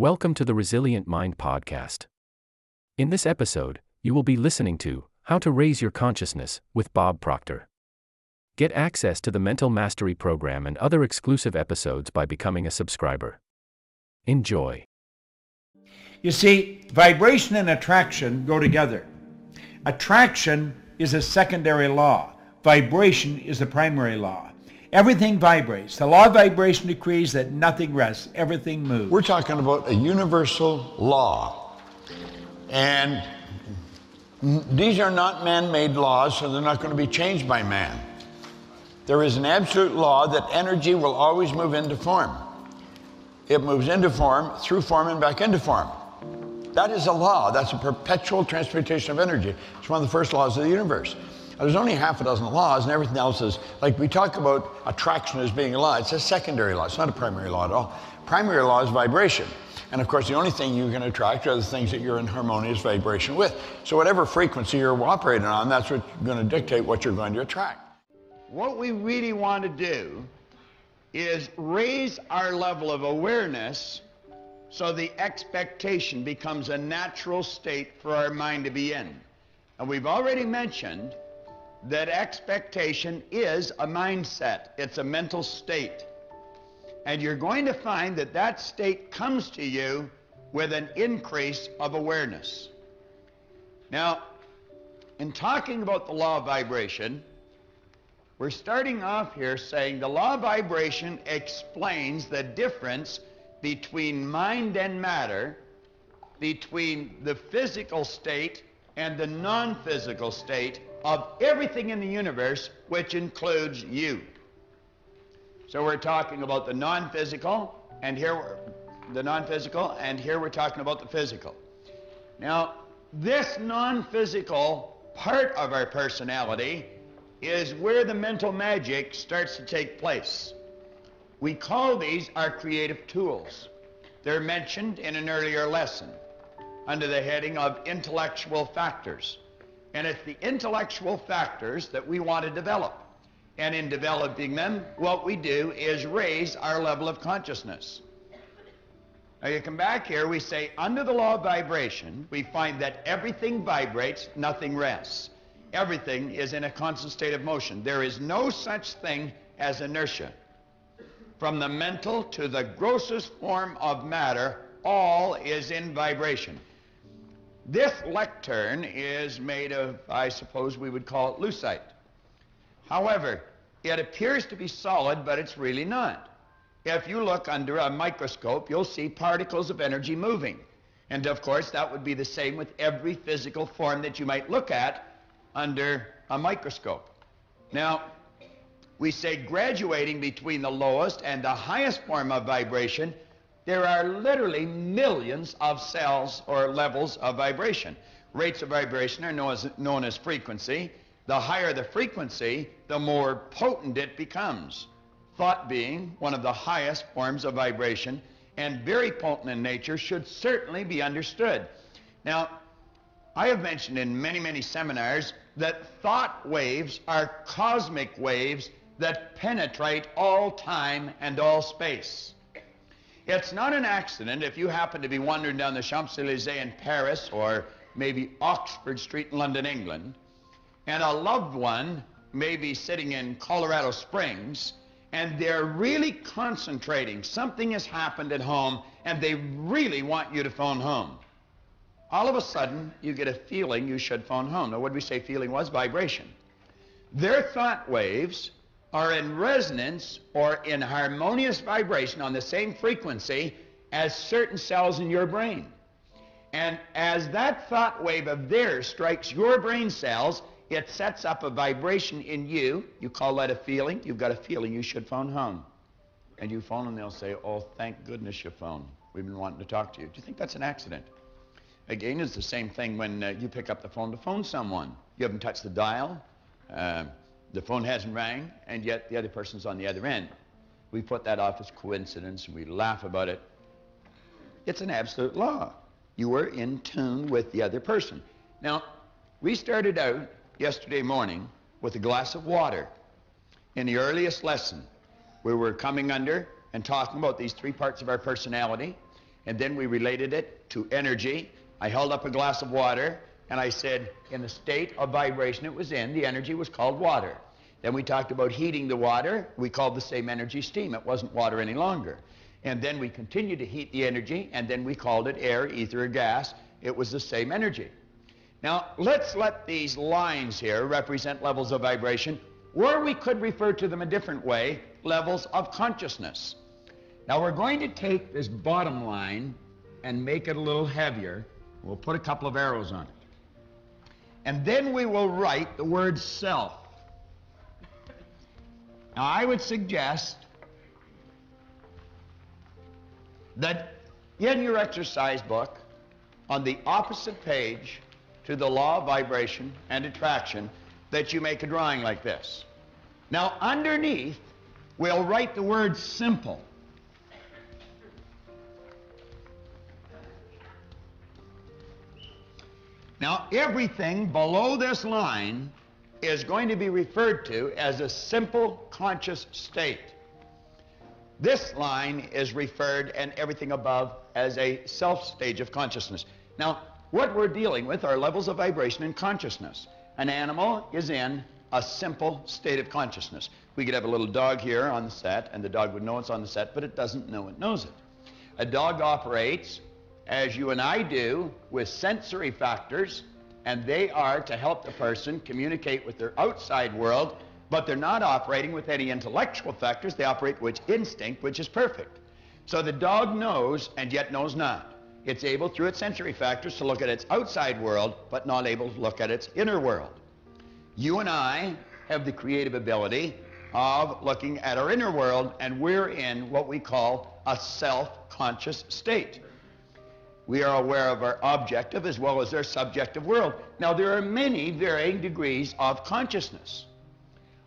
Welcome to the Resilient Mind podcast. In this episode, you will be listening to How to Raise Your Consciousness with Bob Proctor. Get access to the Mental Mastery Program and other exclusive episodes by becoming a subscriber. Enjoy. You see, vibration and attraction go together. Attraction is a secondary law. Vibration is the primary law. Everything vibrates. The law of vibration decrees that nothing rests. Everything moves. We're talking about a universal law. And these are not man-made laws, so they're not going to be changed by man. There is an absolute law that energy will always move into form. It moves into form, through form, and back into form. That is a law. That's a perpetual transmutation of energy. It's one of the first laws of the universe. There's only half a dozen laws, and everything else is, like we talk about attraction as being a law. It's a secondary law. It's not a primary law at all. Primary law is vibration. And of course, the only thing you can attract are the things that you're in harmonious vibration with. So whatever frequency you're operating on, that's what's going to dictate what you're going to attract. What we really want to do is raise our level of awareness so the expectation becomes a natural state for our mind to be in. And we've already mentioned that expectation is a mindset. It's a mental state. And you're going to find that that state comes to you with an increase of awareness. Now, in talking about the law of vibration, we're starting off here saying the law of vibration explains the difference between mind and matter, between the physical state and the non-physical state of everything in the universe, which includes you. So we're talking about the non-physical, and here we're talking about the physical. Now, this non-physical part of our personality is where the mental magic starts to take place. We call these our creative tools. They're mentioned in an earlier lesson under the heading of intellectual factors. And it's the intellectual factors that we want to develop. And in developing them, what we do is raise our level of consciousness. Now you come back here, we say, under the law of vibration, we find that everything vibrates, nothing rests. Everything is in a constant state of motion. There is no such thing as inertia. From the mental to the grossest form of matter, all is in vibration. This lectern is made of, I suppose we would call it lucite. However, it appears to be solid, but it's really not. If you look under a microscope, you'll see particles of energy moving. And of course, that would be the same with every physical form that you might look at under a microscope. Now, we say graduating between the lowest and the highest form of vibration, there are literally millions of cells or levels of vibration. Rates of vibration are known as frequency. The higher the frequency, the more potent it becomes. Thought being one of the highest forms of vibration and very potent in nature should certainly be understood. Now, I have mentioned in many, many seminars that thought waves are cosmic waves that penetrate all time and all space. It's not an accident if you happen to be wandering down the Champs-Élysées in Paris or maybe Oxford Street in London, England, and a loved one may be sitting in Colorado Springs and they're really concentrating. Something has happened at home and they really want you to phone home. All of a sudden, you get a feeling you should phone home. Now, what did we say feeling was? Vibration. Their thought waves are in resonance or in harmonious vibration on the same frequency as certain cells in your brain. And as that thought wave of theirs strikes your brain cells, it sets up a vibration in you. You call that a feeling. You've got a feeling you should phone home. And you phone and they'll say, oh, thank goodness you phoned. We've been wanting to talk to you. Do you think that's an accident? Again, it's the same thing when you pick up the phone to phone someone. You haven't touched the dial. The phone hasn't rang, and yet the other person's on the other end. We put that off as coincidence, and we laugh about it. It's an absolute law. You were in tune with the other person. Now, we started out yesterday morning with a glass of water. In the earliest lesson, we were coming under and talking about these three parts of our personality, and then we related it to energy. I held up a glass of water, and I said, in the state of vibration it was in, the energy was called water. Then we talked about heating the water. We called the same energy steam. It wasn't water any longer. And then we continued to heat the energy, and then we called it air, ether, or gas. It was the same energy. Now, let's let these lines here represent levels of vibration, or we could refer to them a different way, levels of consciousness. Now, we're going to take this bottom line and make it a little heavier. We'll put a couple of arrows on it. And then we will write the word self. Now, I would suggest that in your exercise book, on the opposite page to the law of vibration and attraction, that you make a drawing like this. Now, underneath, we'll write the word simple. Now, everything below this line is going to be referred to as a simple conscious state. This line is referred, and everything above, as a self-stage of consciousness. Now, what we're dealing with are levels of vibration and consciousness. An animal is in a simple state of consciousness. We could have a little dog here on the set, and the dog would know it's on the set, but it doesn't know it knows it. A dog operates, as you and I do, with sensory factors, and they are to help the person communicate with their outside world, but they're not operating with any intellectual factors. They operate with instinct, which is perfect. So the dog knows and yet knows not. It's able through its sensory factors to look at its outside world, but not able to look at its inner world. You and I have the creative ability of looking at our inner world, and we're in what we call a self-conscious state. We are aware of our objective as well as our subjective world. Now, there are many varying degrees of consciousness,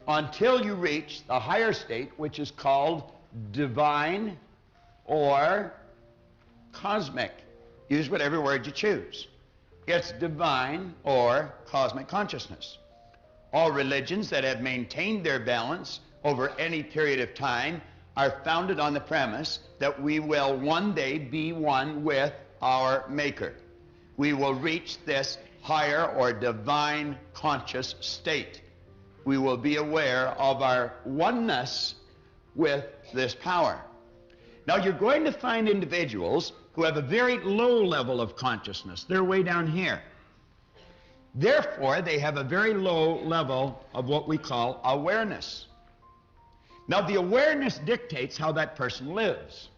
until you reach the higher state, which is called divine or cosmic. Use whatever word you choose. It's divine or cosmic consciousness. All religions that have maintained their balance over any period of time are founded on the premise that we will one day be one with our Maker. We will reach this higher or divine conscious state. We will be aware of our oneness with this power. Now, you're going to find individuals who have a very low level of consciousness. They're way down here. Therefore, they have a very low level of what we call awareness. Now, the awareness dictates how that person lives.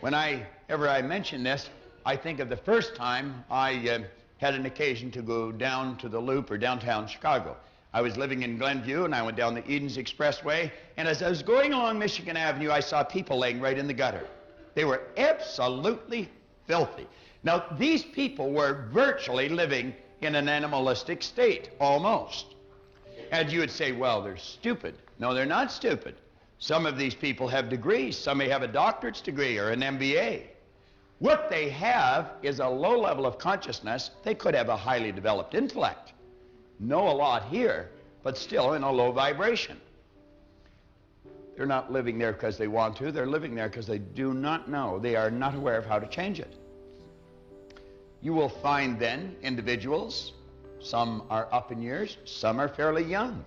Whenever I mention this, I think of the first time I had an occasion to go down to the Loop or downtown Chicago. I was living in Glenview, and I went down the Edens Expressway, and as I was going along Michigan Avenue, I saw people laying right in the gutter. They were absolutely filthy. Now, these people were virtually living in an animalistic state, almost. And you would say, well, they're stupid. No, they're not stupid. Some of these people have degrees. Some may have a doctorate's degree or an MBA. What they have is a low level of consciousness. They could have a highly developed intellect, know a lot here, but still in a low vibration. They're not living there because they want to. They're living there because they do not know. They are not aware of how to change it. You will find then individuals, some are up in years, some are fairly young,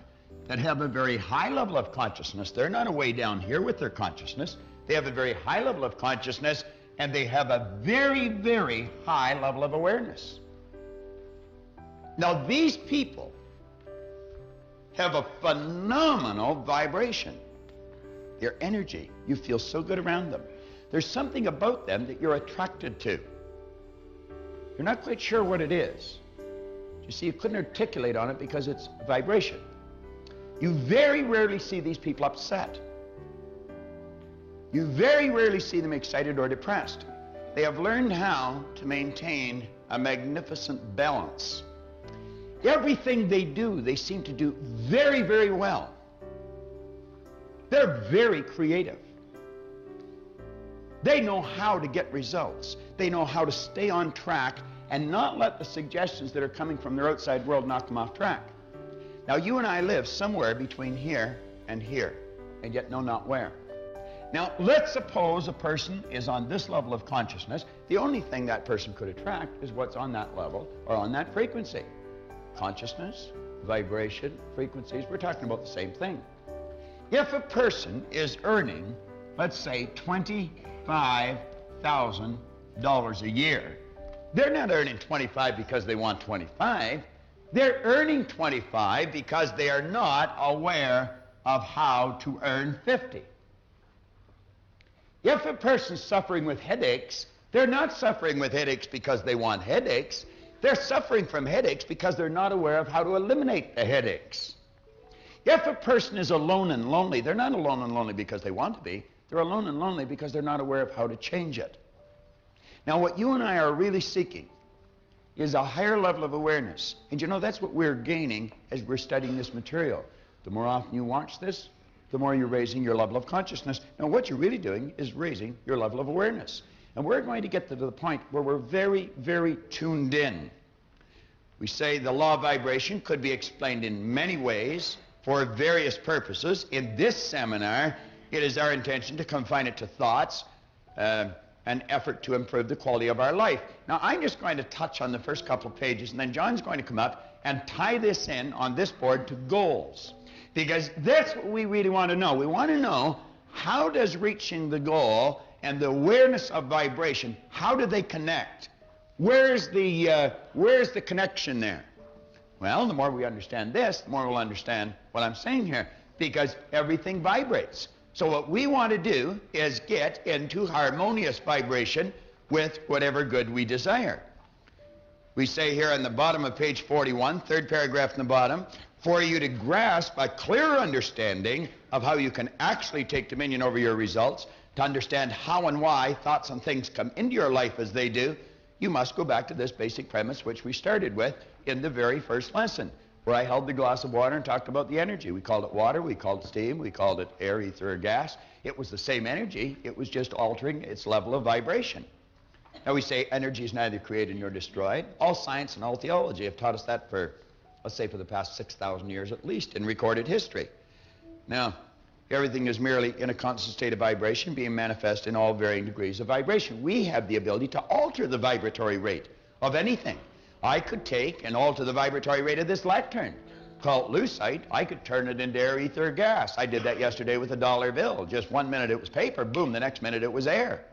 that have a very high level of consciousness. They're not away down here with their consciousness. They have a very high level of consciousness, and they have a very, very high level of awareness. Now, these people have a phenomenal vibration. Their energy, you feel so good around them. There's something about them that you're attracted to. You're not quite sure what it is. You see, you couldn't articulate on it because it's vibration. You very rarely see these people upset. You very rarely see them excited or depressed. They have learned how to maintain a magnificent balance. Everything they do, they seem to do very, very well. They're very creative. They know how to get results. They know how to stay on track and not let the suggestions that are coming from their outside world knock them off track. Now, you and I live somewhere between here and here, and yet know not where. Now, let's suppose a person is on this level of consciousness. The only thing that person could attract is what's on that level or on that frequency. Consciousness, vibration, frequencies, we're talking about the same thing. If a person is earning, let's say, $25,000 a year, they're not earning 25 because they want 25. They're earning 25 because they are not aware of how to earn 50. If a person's suffering with headaches, they're not suffering with headaches because they want headaches. They're suffering from headaches because they're not aware of how to eliminate the headaches. If a person is alone and lonely, they're not alone and lonely because they want to be. They're alone and lonely because they're not aware of how to change it. Now, what you and I are really seeking is a higher level of awareness. And you know, that's what we're gaining as we're studying this material. The more often you watch this, the more you're raising your level of consciousness. Now, what you're really doing is raising your level of awareness. And we're going to get to the point where we're very, very tuned in. We say the law of vibration could be explained in many ways for various purposes. In this seminar, it is our intention to confine it to thoughts, an effort to improve the quality of our life. Now, I'm just going to touch on the first couple of pages, and then John's going to come up and tie this in on this board to goals. Because that's what we really want to know. We want to know, how does reaching the goal and the awareness of vibration, how do they connect? Where's the connection there? Well, the more we understand this, the more we'll understand what I'm saying here, because everything vibrates. So what we want to do is get into harmonious vibration with whatever good we desire. We say here on the bottom of page 41, third paragraph in the bottom, for you to grasp a clear understanding of how you can actually take dominion over your results, to understand how and why thoughts and things come into your life as they do, you must go back to this basic premise which we started with in the very first lesson, where I held the glass of water and talked about the energy. We called it water, we called it steam, we called it air, ether, or gas. It was the same energy, it was just altering its level of vibration. Now we say energy is neither created nor destroyed. All science and all theology have taught us that for, let's say, for the past 6,000 years at least in recorded history. Now, everything is merely in a constant state of vibration being manifest in all varying degrees of vibration. We have the ability to alter the vibratory rate of anything. I could take and alter the vibratory rate of this lectern. Call it lucite, I could turn it into air, ether, or gas. I did that yesterday with a dollar bill. Just 1 minute it was paper, boom, the next minute it was air.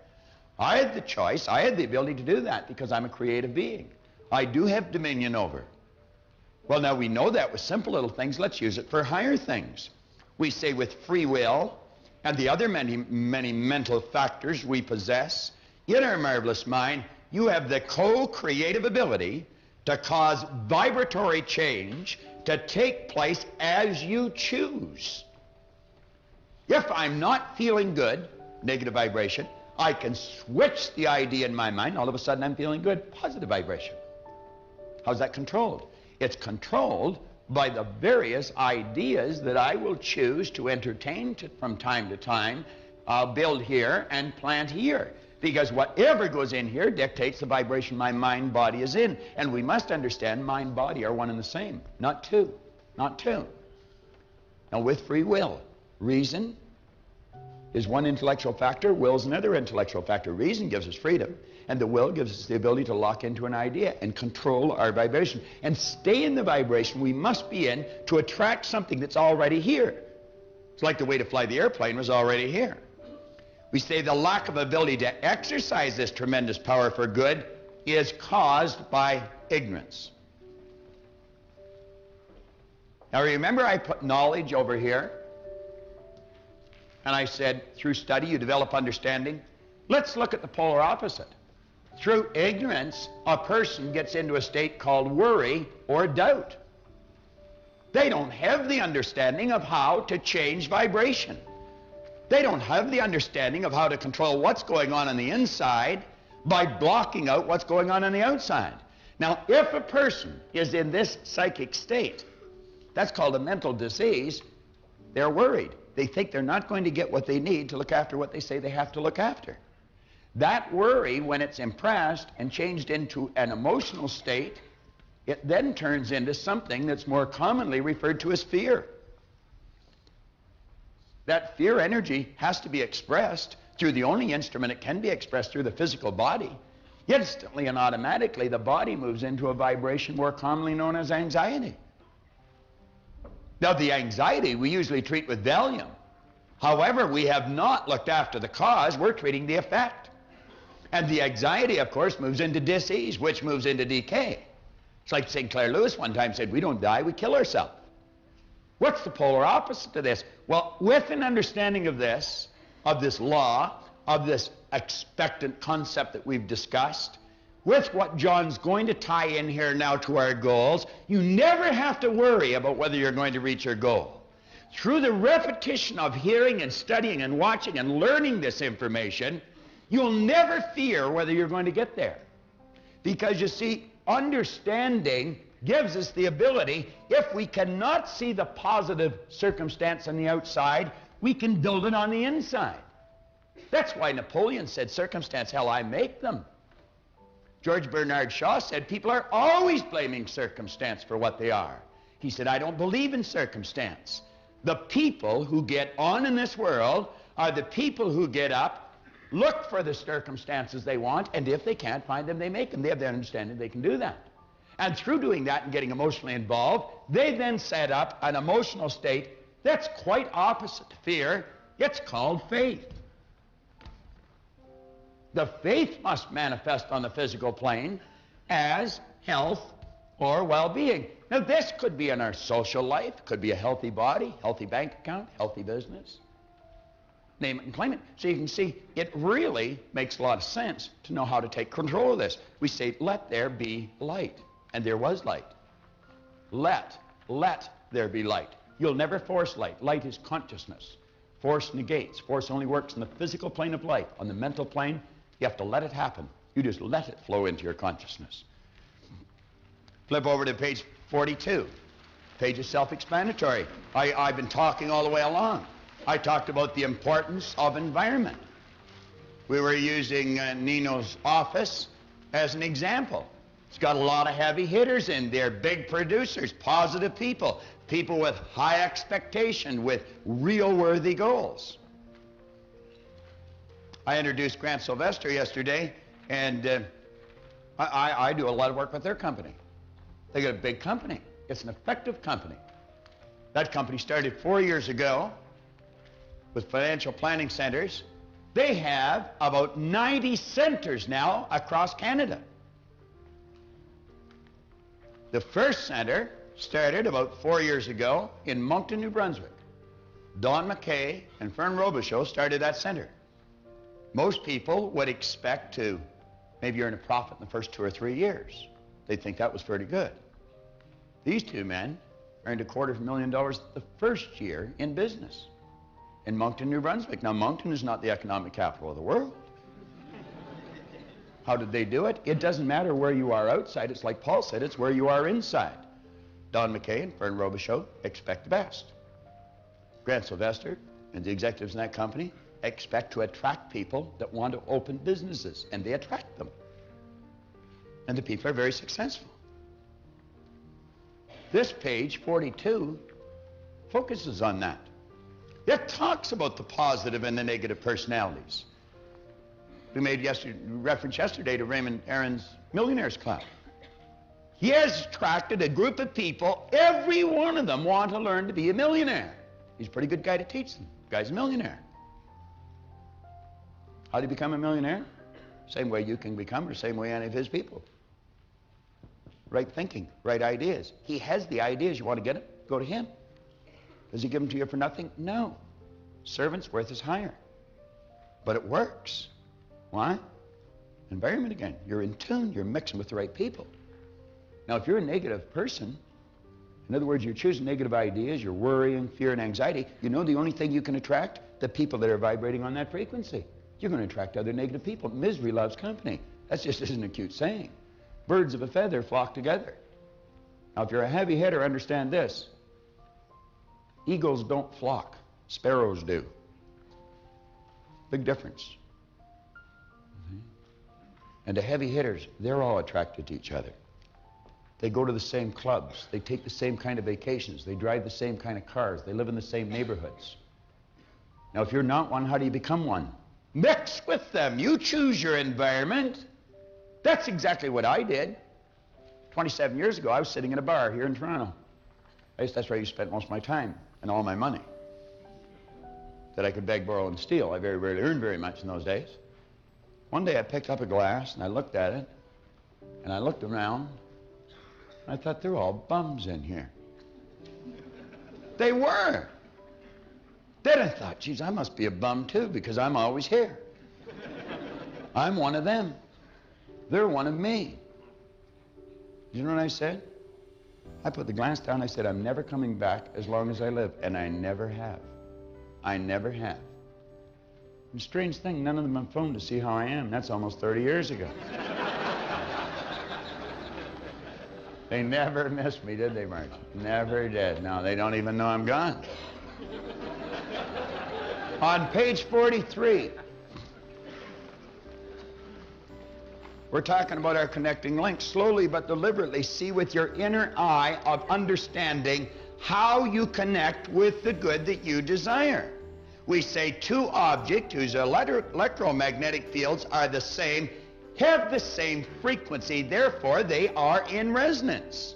I had the choice, I had the ability to do that because I'm a creative being. I do have dominion over. Well, now we know that with simple little things, let's use it for higher things. We say with free will and the other many, many mental factors we possess, in our marvelous mind, you have the co-creative ability to cause vibratory change to take place as you choose. If I'm not feeling good, negative vibration, I can switch the idea in my mind, all of a sudden I'm feeling good, positive vibration. How's that controlled? It's controlled by the various ideas that I will choose to entertain from time to time, build here and plant here. Because whatever goes in here dictates the vibration my mind body is in. And we must understand mind body are one and the same, not two, not two. Now with free will, reason is one intellectual factor, will is another intellectual factor. Reason gives us freedom, and the will gives us the ability to lock into an idea and control our vibration. And stay in the vibration we must be in to attract something that's already here. It's like the way to fly the airplane was already here. We say the lack of ability to exercise this tremendous power for good is caused by ignorance. Now remember I put knowledge over here? And I said, through study, you develop understanding. Let's look at the polar opposite. Through ignorance, a person gets into a state called worry or doubt. They don't have the understanding of how to change vibration. They don't have the understanding of how to control what's going on the inside by blocking out what's going on the outside. Now, if a person is in this psychic state, that's called a mental disease, they're worried. They think they're not going to get what they need to look after what they say they have to look after. That worry, when it's impressed and changed into an emotional state, it then turns into something that's more commonly referred to as fear. That fear energy has to be expressed through the only instrument it can be expressed through, the physical body. Instantly and automatically, the body moves into a vibration more commonly known as anxiety. Now, the anxiety we usually treat with Valium. However, we have not looked after the cause. We're treating the effect. And the anxiety, of course, moves into disease, which moves into decay. It's like St. Clair Lewis one time said, we don't die, we kill ourselves. What's the polar opposite to this? Well, with an understanding of this law, of this expectant concept that we've discussed, with what John's going to tie in here now to our goals, you never have to worry about whether you're going to reach your goal. Through the repetition of hearing and studying and watching and learning this information, you'll never fear whether you're going to get there. Because you see, understanding gives us the ability, if we cannot see the positive circumstance on the outside, we can build it on the inside. That's why Napoleon said, circumstance, hell, I make them. George Bernard Shaw said, people are always blaming circumstance for what they are. He said, I don't believe in circumstance. The people who get on in this world are the people who get up, look for the circumstances they want, and if they can't find them, they make them. They have the understanding they can do that. And through doing that and getting emotionally involved, they then set up an emotional state that's quite opposite to fear. It's called faith. The faith must manifest on the physical plane as health or well-being. Now, this could be in our social life, could be a healthy body, healthy bank account, healthy business. Name it and claim it. So you can see it really makes a lot of sense to know how to take control of this. We say, let there be light. And there was light. Let there be light. You'll never force light. Light is consciousness. Force negates. Force only works in the physical plane of light. On the mental plane, you have to let it happen. You just let it flow into your consciousness. Flip over to page 42. Page is self-explanatory. I've been talking all the way along. I talked about the importance of environment. We were using Nino's office as an example. It's got a lot of heavy hitters in there, big producers, positive people, people with high expectation, with real worthy goals. I introduced Grant Sylvester yesterday, and I do a lot of work with their company. They got a big company. It's an effective company. That company started 4 years ago with financial planning centers. They have about 90 centers now across Canada. The first center started about 4 years ago in Moncton, New Brunswick. Don McKay and Fern Robichaud started that center. Most people would expect to maybe earn a profit in the first 2 or 3 years. They'd think that was pretty good. These two men earned $250,000 the first year in business in Moncton, New Brunswick. Now, Moncton is not the economic capital of the world. How did they do it? It doesn't matter where you are outside. It's like Paul said, it's where you are inside. Don McKay and Fern Robichaud expect the best. Grant Sylvester and the executives in that company expect to attract people that want to open businesses, and they attract them. And the people are very successful. This page, 42, focuses on that. It talks about the positive and the negative personalities. We made reference yesterday to Raymond Aron's Millionaires Club. He has attracted a group of people. Every one of them want to learn to be a millionaire. He's a pretty good guy to teach them. The guy's a millionaire. How do you become a millionaire? Same way you can become, or same way any of his people. Right thinking, right ideas. He has the ideas. You want to get it? Go to him. Does he give them to you for nothing? No. Servant's worth is higher. But it works. Why? Environment again. You're in tune. You're mixing with the right people. Now, if you're a negative person, in other words, you're choosing negative ideas, you're worrying, fear, and anxiety, you know the only thing you can attract? The people that are vibrating on that frequency. You're going to attract other negative people. Misery loves company. That just isn't a cute saying. Birds of a feather flock together. Now, if you're a heavy hitter, understand this. Eagles don't flock. Sparrows do. Big difference. And the heavy hitters, they're all attracted to each other. They go to the same clubs. They take the same kind of vacations. They drive the same kind of cars. They live in the same neighborhoods. Now, if you're not one, how do you become one? Mix with them. You choose your environment. That's exactly what I did. 27 years ago, I was sitting in a bar here in Toronto. I guess that's where I spent most of my time and all my money that I could beg, borrow, and steal. I very rarely earned very much in those days. One day I picked up a glass and I looked at it and I looked around and I thought, they're all bums in here. They were. Then I thought, geez, I must be a bum too because I'm always here. I'm one of them. They're one of me. You know what I said? I put the glass down, I said, I'm never coming back as long as I live, and I never have. I never have. And strange thing, none of them have phoned to see how I am. That's almost 30 years ago. They never missed me, did they, Marge? Never did. No, they don't even know I'm gone. On page 43, we're talking about our connecting links. Slowly but deliberately, see with your inner eye of understanding how you connect with the good that you desire. We say two objects whose electromagnetic fields are the same, have the same frequency, therefore they are in resonance,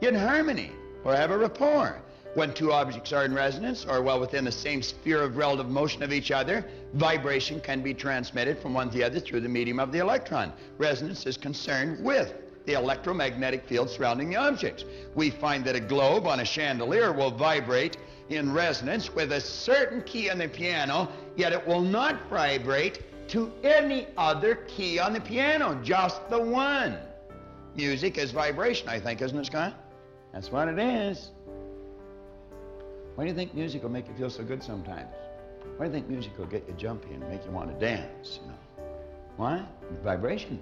in harmony, or have a rapport. When two objects are in resonance, or well within the same sphere of relative motion of each other, vibration can be transmitted from one to the other through the medium of the electron. Resonance is concerned with the electromagnetic field surrounding the objects. We find that a globe on a chandelier will vibrate in resonance with a certain key on the piano, yet it will not vibrate to any other key on the piano, just the one. Music is vibration, I think, isn't it, Scott? That's what it is. Why do you think music will make you feel so good sometimes? Why do you think music will get you jumpy and make you want to dance? You know? Why? Vibration.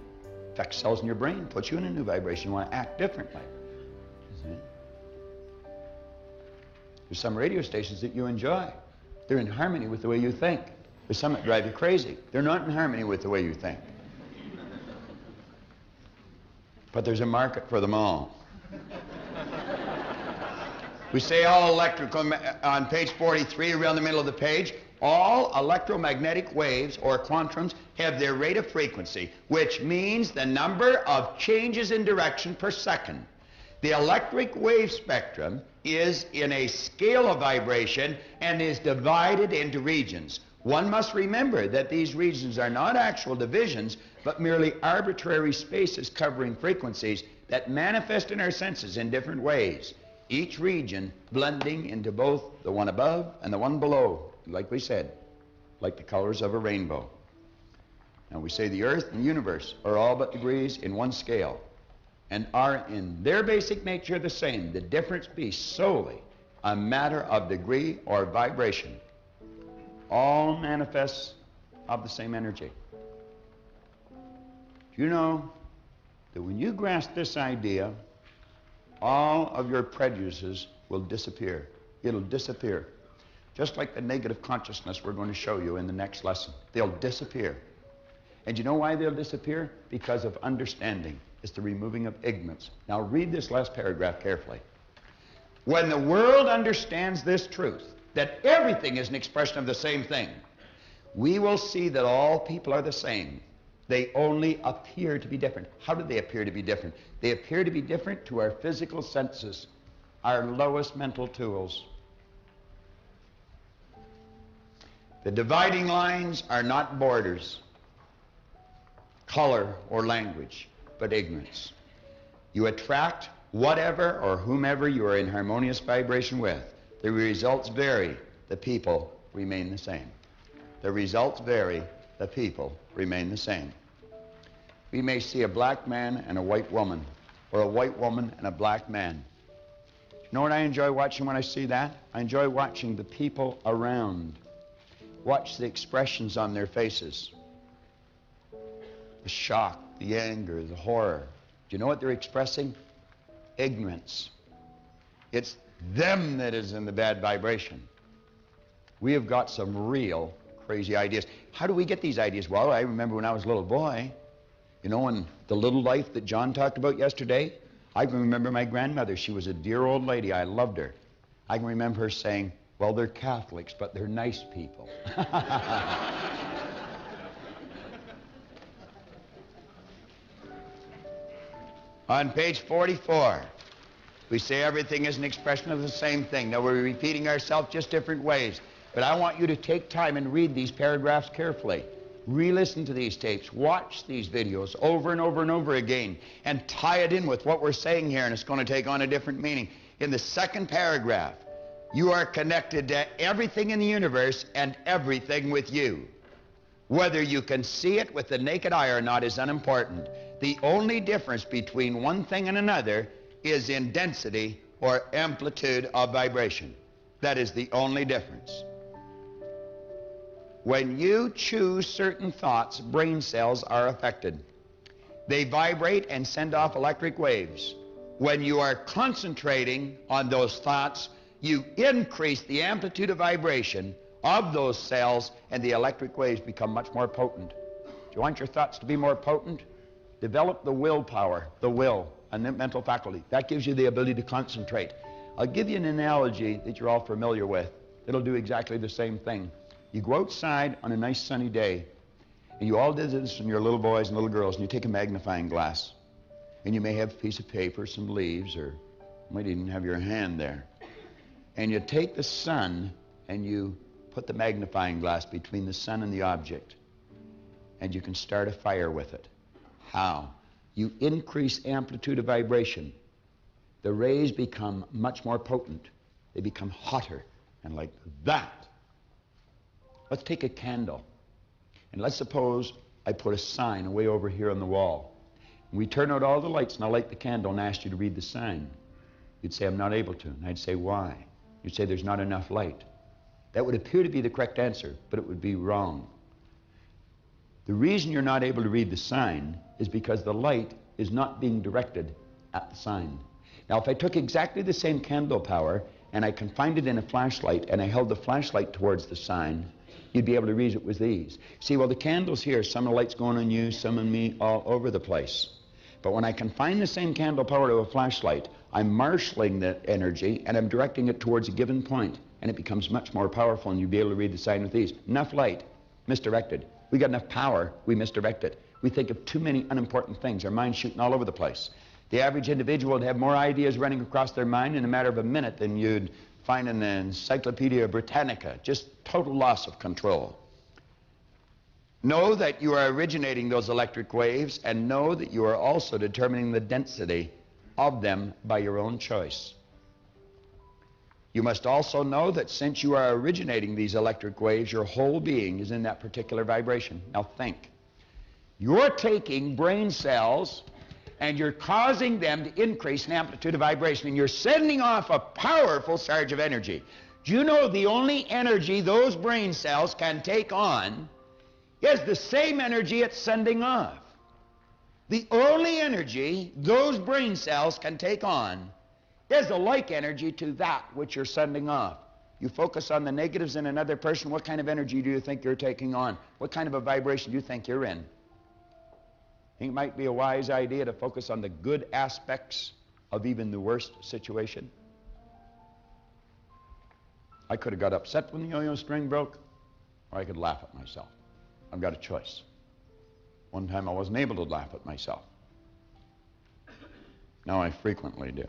Affects cells in your brain, puts you in a new vibration. You want to act differently. There's some radio stations that you enjoy. They're in harmony with the way you think. There's some that drive you crazy. They're not in harmony with the way you think. But there's a market for them all. We say all electrical, on page 43, around the middle of the page, all electromagnetic waves or quantums have their rate of frequency, which means the number of changes in direction per second. The electric wave spectrum is in a scale of vibration and is divided into regions. One must remember that these regions are not actual divisions, but merely arbitrary spaces covering frequencies that manifest in our senses in different ways, each region blending into both the one above and the one below, like we said, like the colors of a rainbow. And we say the earth and universe are all but degrees in one scale and are in their basic nature the same, the difference be solely a matter of degree or vibration. All manifests of the same energy. Do you know that when you grasp this idea, all of your prejudices will disappear? It'll disappear. Just like the negative consciousness we're going to show you in the next lesson. They'll disappear. And you know why they'll disappear? Because of understanding. It's the removing of ignorance. Now read this last paragraph carefully. When the world understands this truth, that everything is an expression of the same thing, we will see that all people are the same. They only appear to be different. How do they appear to be different? They appear to be different to our physical senses, our lowest mental tools. The dividing lines are not borders, color or language, but ignorance. You attract whatever or whomever you are in harmonious vibration with. The results vary, the people remain the same. The results vary, the people remain the same. We may see a black man and a white woman, or a white woman and a black man. You know what I enjoy watching when I see that? I enjoy watching the people around. Watch the expressions on their faces. The shock, the anger, the horror. Do you know what they're expressing? Ignorance. It's them that is in the bad vibration. We have got some real crazy ideas. How do we get these ideas? Well, I remember when I was a little boy, you know, in the little life that John talked about yesterday, I can remember my grandmother. She was a dear old lady. I loved her. I can remember her saying, Well, they're Catholics, but they're nice people. On page 44, we say everything is an expression of the same thing. Now, we're repeating ourselves just different ways. But I want you to take time and read these paragraphs carefully. Re-listen to these tapes. Watch these videos over and over and over again. And tie it in with what we're saying here, and it's going to take on a different meaning. In the second paragraph, you are connected to everything in the universe and everything with you. Whether you can see it with the naked eye or not is unimportant. The only difference between one thing and another is in density or amplitude of vibration. That is the only difference. When you choose certain thoughts, brain cells are affected. They vibrate and send off electric waves. When you are concentrating on those thoughts, you increase the amplitude of vibration of those cells, and the electric waves become much more potent. Do you want your thoughts to be more potent? Develop the willpower, the will, and the mental faculty. That gives you the ability to concentrate. I'll give you an analogy that you're all familiar with. It'll do exactly the same thing. You go outside on a nice sunny day, and you all do this from your little boys and little girls, and you take a magnifying glass, and you may have a piece of paper, some leaves, or you might even have your hand there. And you take the sun, and you put the magnifying glass between the sun and the object, and you can start a fire with it. How? You increase amplitude of vibration. The rays become much more potent. They become hotter, and like that. Let's take a candle, and let's suppose I put a sign way over here on the wall. We turn out all the lights, and I light the candle and ask you to read the sign. You'd say, I'm not able to, and I'd say, why? You'd say, there's not enough light. That would appear to be the correct answer, but it would be wrong. The reason you're not able to read the sign is because the light is not being directed at the sign. Now, if I took exactly the same candle power, and I confined it in a flashlight, and I held the flashlight towards the sign, you'd be able to read it with ease. See, well, the candle's here. Some of the light's going on you, some on me, all over the place. But when I confine the same candle power to a flashlight, I'm marshalling the energy, and I'm directing it towards a given point, and it becomes much more powerful, and you'll be able to read the sign with ease. Enough light, misdirected. We got enough power, we misdirect it. We think of too many unimportant things. Our mind's shooting all over the place. The average individual would have more ideas running across their mind in a matter of a minute than you'd find in the Encyclopedia Britannica. Just total loss of control. Know that you are originating those electric waves, and know that you are also determining the density of them by your own choice. You must also know that since you are originating these electric waves, your whole being is in that particular vibration. Now think. You're taking brain cells, and you're causing them to increase in amplitude of vibration, and you're sending off a powerful surge of energy. Do you know the only energy those brain cells can take on is the same energy it's sending off? The only energy those brain cells can take on is a like energy to that which you're sending off. You focus on the negatives in another person, what kind of energy do you think you're taking on? What kind of a vibration do you think you're in? I think it might be a wise idea to focus on the good aspects of even the worst situation. I could have got upset when the yo-yo string broke, or I could laugh at myself. I've got a choice. One time I wasn't able to laugh at myself. Now I frequently do.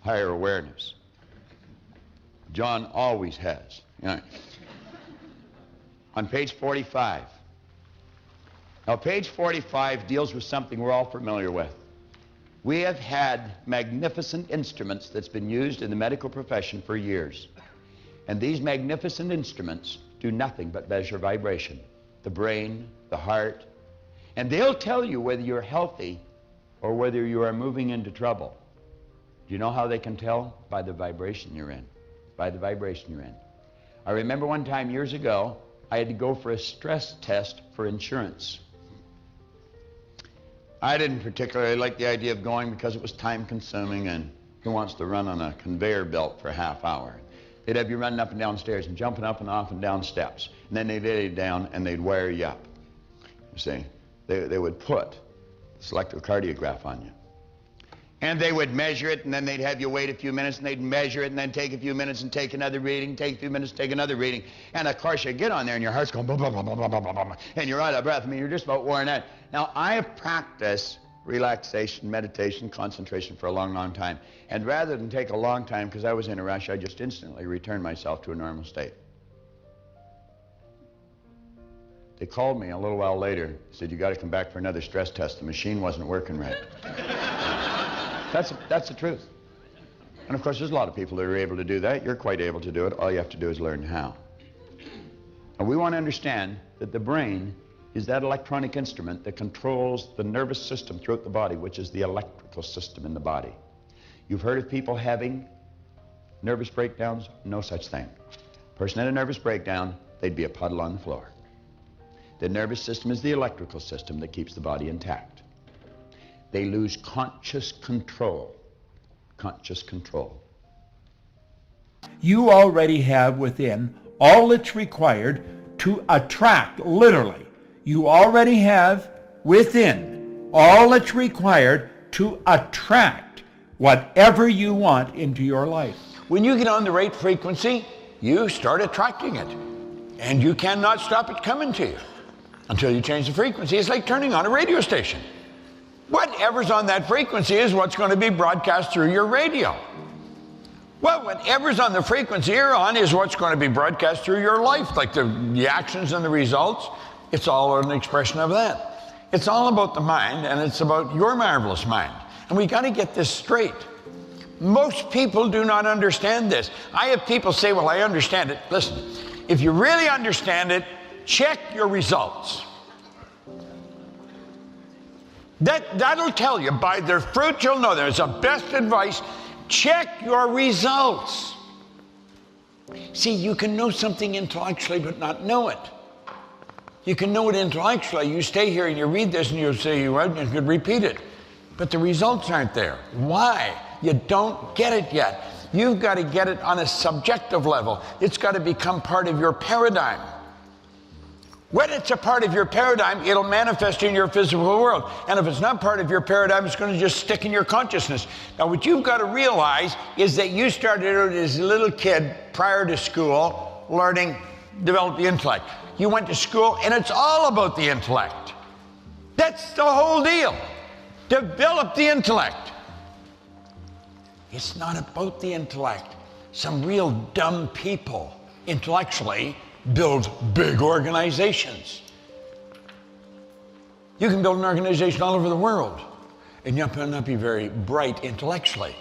Higher awareness. John always has. You know. On page 45. Now, page 45 deals with something we're all familiar with. We have had magnificent instruments that's been used in the medical profession for years. And these magnificent instruments do nothing but measure vibration, the brain, the heart, and they'll tell you whether you're healthy or whether you are moving into trouble. Do you know how they can tell? By the vibration you're in, by the vibration you're in. I remember one time years ago, I had to go for a stress test for insurance. I didn't particularly like the idea of going because it was time-consuming, and who wants to run on a conveyor belt for a half hour? They'd have you running up and down stairs and jumping up and off and down steps. And then they'd lay you down and they'd wire you up. You see, they would put this electrocardiograph on you. And they would measure it, and then they'd have you wait a few minutes, and they'd measure it, and then take a few minutes and take another reading, take a few minutes, take another reading. And of course, you get on there, and your heart's going, blah, blah, blah, blah, blah, blah, blah, and you're out of breath. I mean, you're just about worn out. Now, I have practiced relaxation, meditation, concentration for a long, long time. And rather than take a long time, because I was in a rush, I just instantly returned myself to a normal state. They called me a little while later, said, you got to come back for another stress test. The machine wasn't working right. That's the truth. And of course, there's a lot of people that are able to do that. You're quite able to do it. All you have to do is learn how. And we want to understand that the brain is that electronic instrument that controls the nervous system throughout the body, which is the electrical system in the body. You've heard of people having nervous breakdowns? No such thing. Person had a nervous breakdown, they'd be a puddle on the floor. The nervous system is the electrical system that keeps the body intact. They lose conscious control. Conscious control. You already have within all that's required to attract, literally. You already have within all that's required to attract whatever you want into your life. When you get on the right frequency, you start attracting it. And you cannot stop it coming to you until you change the frequency. It's like turning on a radio station. Whatever's on that frequency is what's going to be broadcast through your radio. Well, whatever's on the frequency you're on is what's going to be broadcast through your life, like the actions and the results. It's all an expression of that. It's all about the mind, and it's about your marvelous mind. And we got to get this straight. Most people do not understand this. I have people say, well, I understand it. Listen, if you really understand it, check your results. That'll tell you. By their fruit, you'll know them. It's the best advice. Check your results. See, you can know something intellectually but not know it. You can know it intellectually. You stay here and you read this and you'll say, well, you could repeat it. But the results aren't there. Why? You don't get it yet. You've got to get it on a subjective level. It's got to become part of your paradigm. When it's a part of your paradigm, it'll manifest in your physical world. And if it's not part of your paradigm, it's going to just stick in your consciousness. Now, what you've got to realize is that you started out as a little kid prior to school, learning, develop the intellect. You went to school, and it's all about the intellect. That's the whole deal. Develop the intellect. It's not about the intellect. Some real dumb people, intellectually, build big organizations. You can build an organization all over the world, and you might not be very bright intellectually.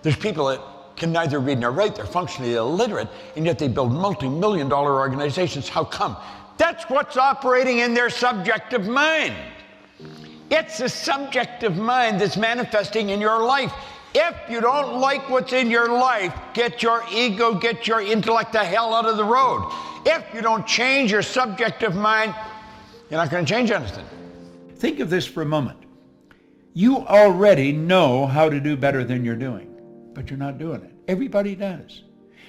There's people that can neither read nor write, they're functionally illiterate, and yet they build multi-million dollar organizations. How come? That's what's operating in their subjective mind. It's a subjective mind that's manifesting in your life. If you don't like what's in your life, get your ego, get your intellect the hell out of the road. If you don't change your subjective mind, you're not going to change anything. Think of this for a moment. You already know how to do better than you're doing, but you're not doing it. Everybody does.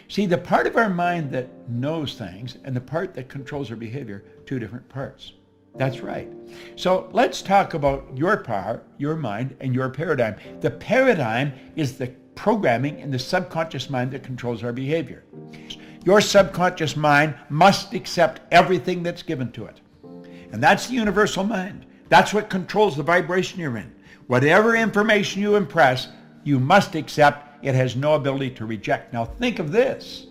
See, the part of our mind that knows things and the part that controls our behavior, two different parts. That's right. So let's talk about your power, your mind, and your paradigm. The paradigm is the programming in the subconscious mind that controls our behavior. Your subconscious mind must accept everything that's given to it. And that's the universal mind. That's what controls the vibration you're in. Whatever information you impress, you must accept. It has no ability to reject. Now think of this.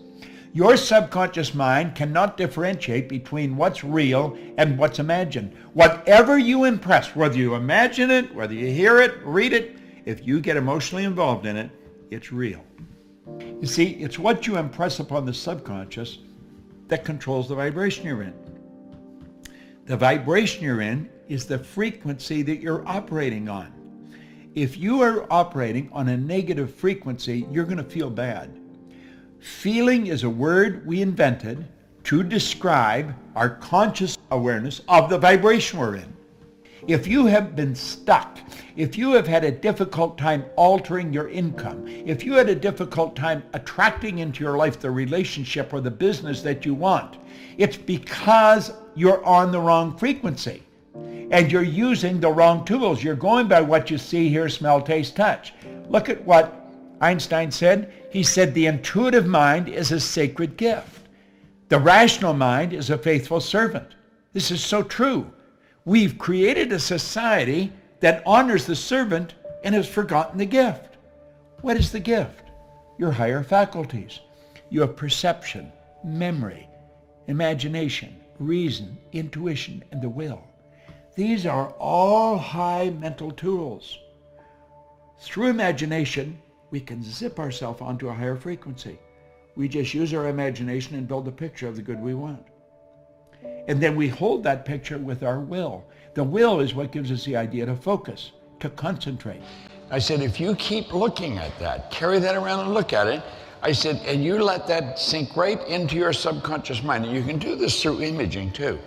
Your subconscious mind cannot differentiate between what's real and what's imagined. Whatever you impress, whether you imagine it, whether you hear it, read it, if you get emotionally involved in it, it's real. You see, it's what you impress upon the subconscious that controls the vibration you're in. The vibration you're in is the frequency that you're operating on. If you are operating on a negative frequency, you're going to feel bad. Feeling is a word we invented to describe our conscious awareness of the vibration we're in. If you have been stuck, if you have had a difficult time altering your income, if you had a difficult time attracting into your life the relationship or the business that you want, it's because you're on the wrong frequency. and you're using the wrong tools. You're going by what you see, hear, smell, taste, touch. Look at what Einstein said. He said the intuitive mind is a sacred gift. The rational mind is a faithful servant. This is so true. We've created a society that honors the servant and has forgotten the gift. What is the gift? Your higher faculties. You have perception, memory, imagination, reason, intuition, and the will. These are all high mental tools. Through imagination, we can zip ourselves onto a higher frequency. We just use our imagination and build a picture of the good we want. And then we hold that picture with our will. The will is what gives us the idea to focus, to concentrate. I said, if you keep looking at that, carry that around and look at it, I said, and you let that sink right into your subconscious mind. And you can do this through imaging too.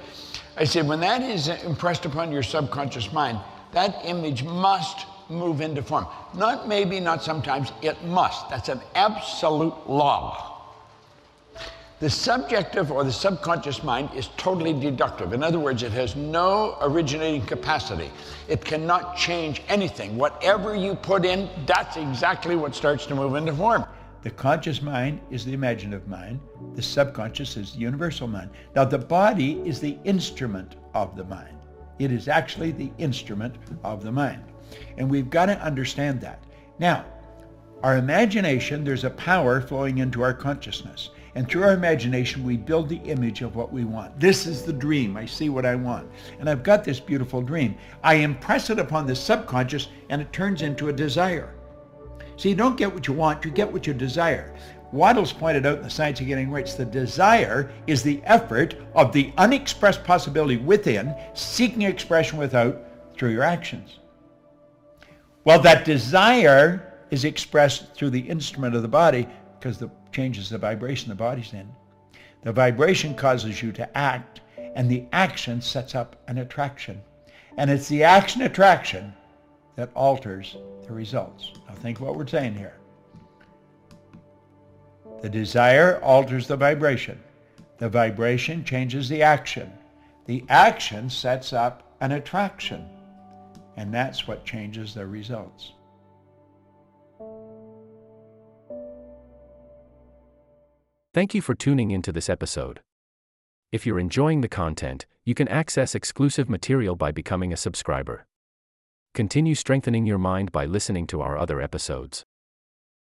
I said, when that is impressed upon your subconscious mind, that image must move into form. Not maybe, not sometimes, it must. That's an absolute law. The subjective or the subconscious mind is totally deductive. In other words, it has no originating capacity. It cannot change anything. Whatever you put in, that's exactly what starts to move into form. The conscious mind is the imaginative mind. The subconscious is the universal mind. Now, the body is the instrument of the mind. It is actually the instrument of the mind. And we've got to understand that. Now, our imagination, there's a power flowing into our consciousness. And through our imagination, we build the image of what we want. This is the dream. I see what I want. And I've got this beautiful dream. I impress it upon the subconscious, and it turns into a desire. So you don't get what you want, you get what you desire. Wattles pointed out in the Science of Getting Rich, the desire is the effort of the unexpressed possibility within, seeking expression without through your actions. Well, that desire is expressed through the instrument of the body, because the changes the vibration the body's in. The vibration causes you to act, and the action sets up an attraction. And it's the action-attraction that alters the results. Now think what we're saying here. The desire alters the vibration. The vibration changes the action. The action sets up an attraction. And that's what changes the results. Thank you for tuning into this episode. If you're enjoying the content, you can access exclusive material by becoming a subscriber. Continue strengthening your mind by listening to our other episodes.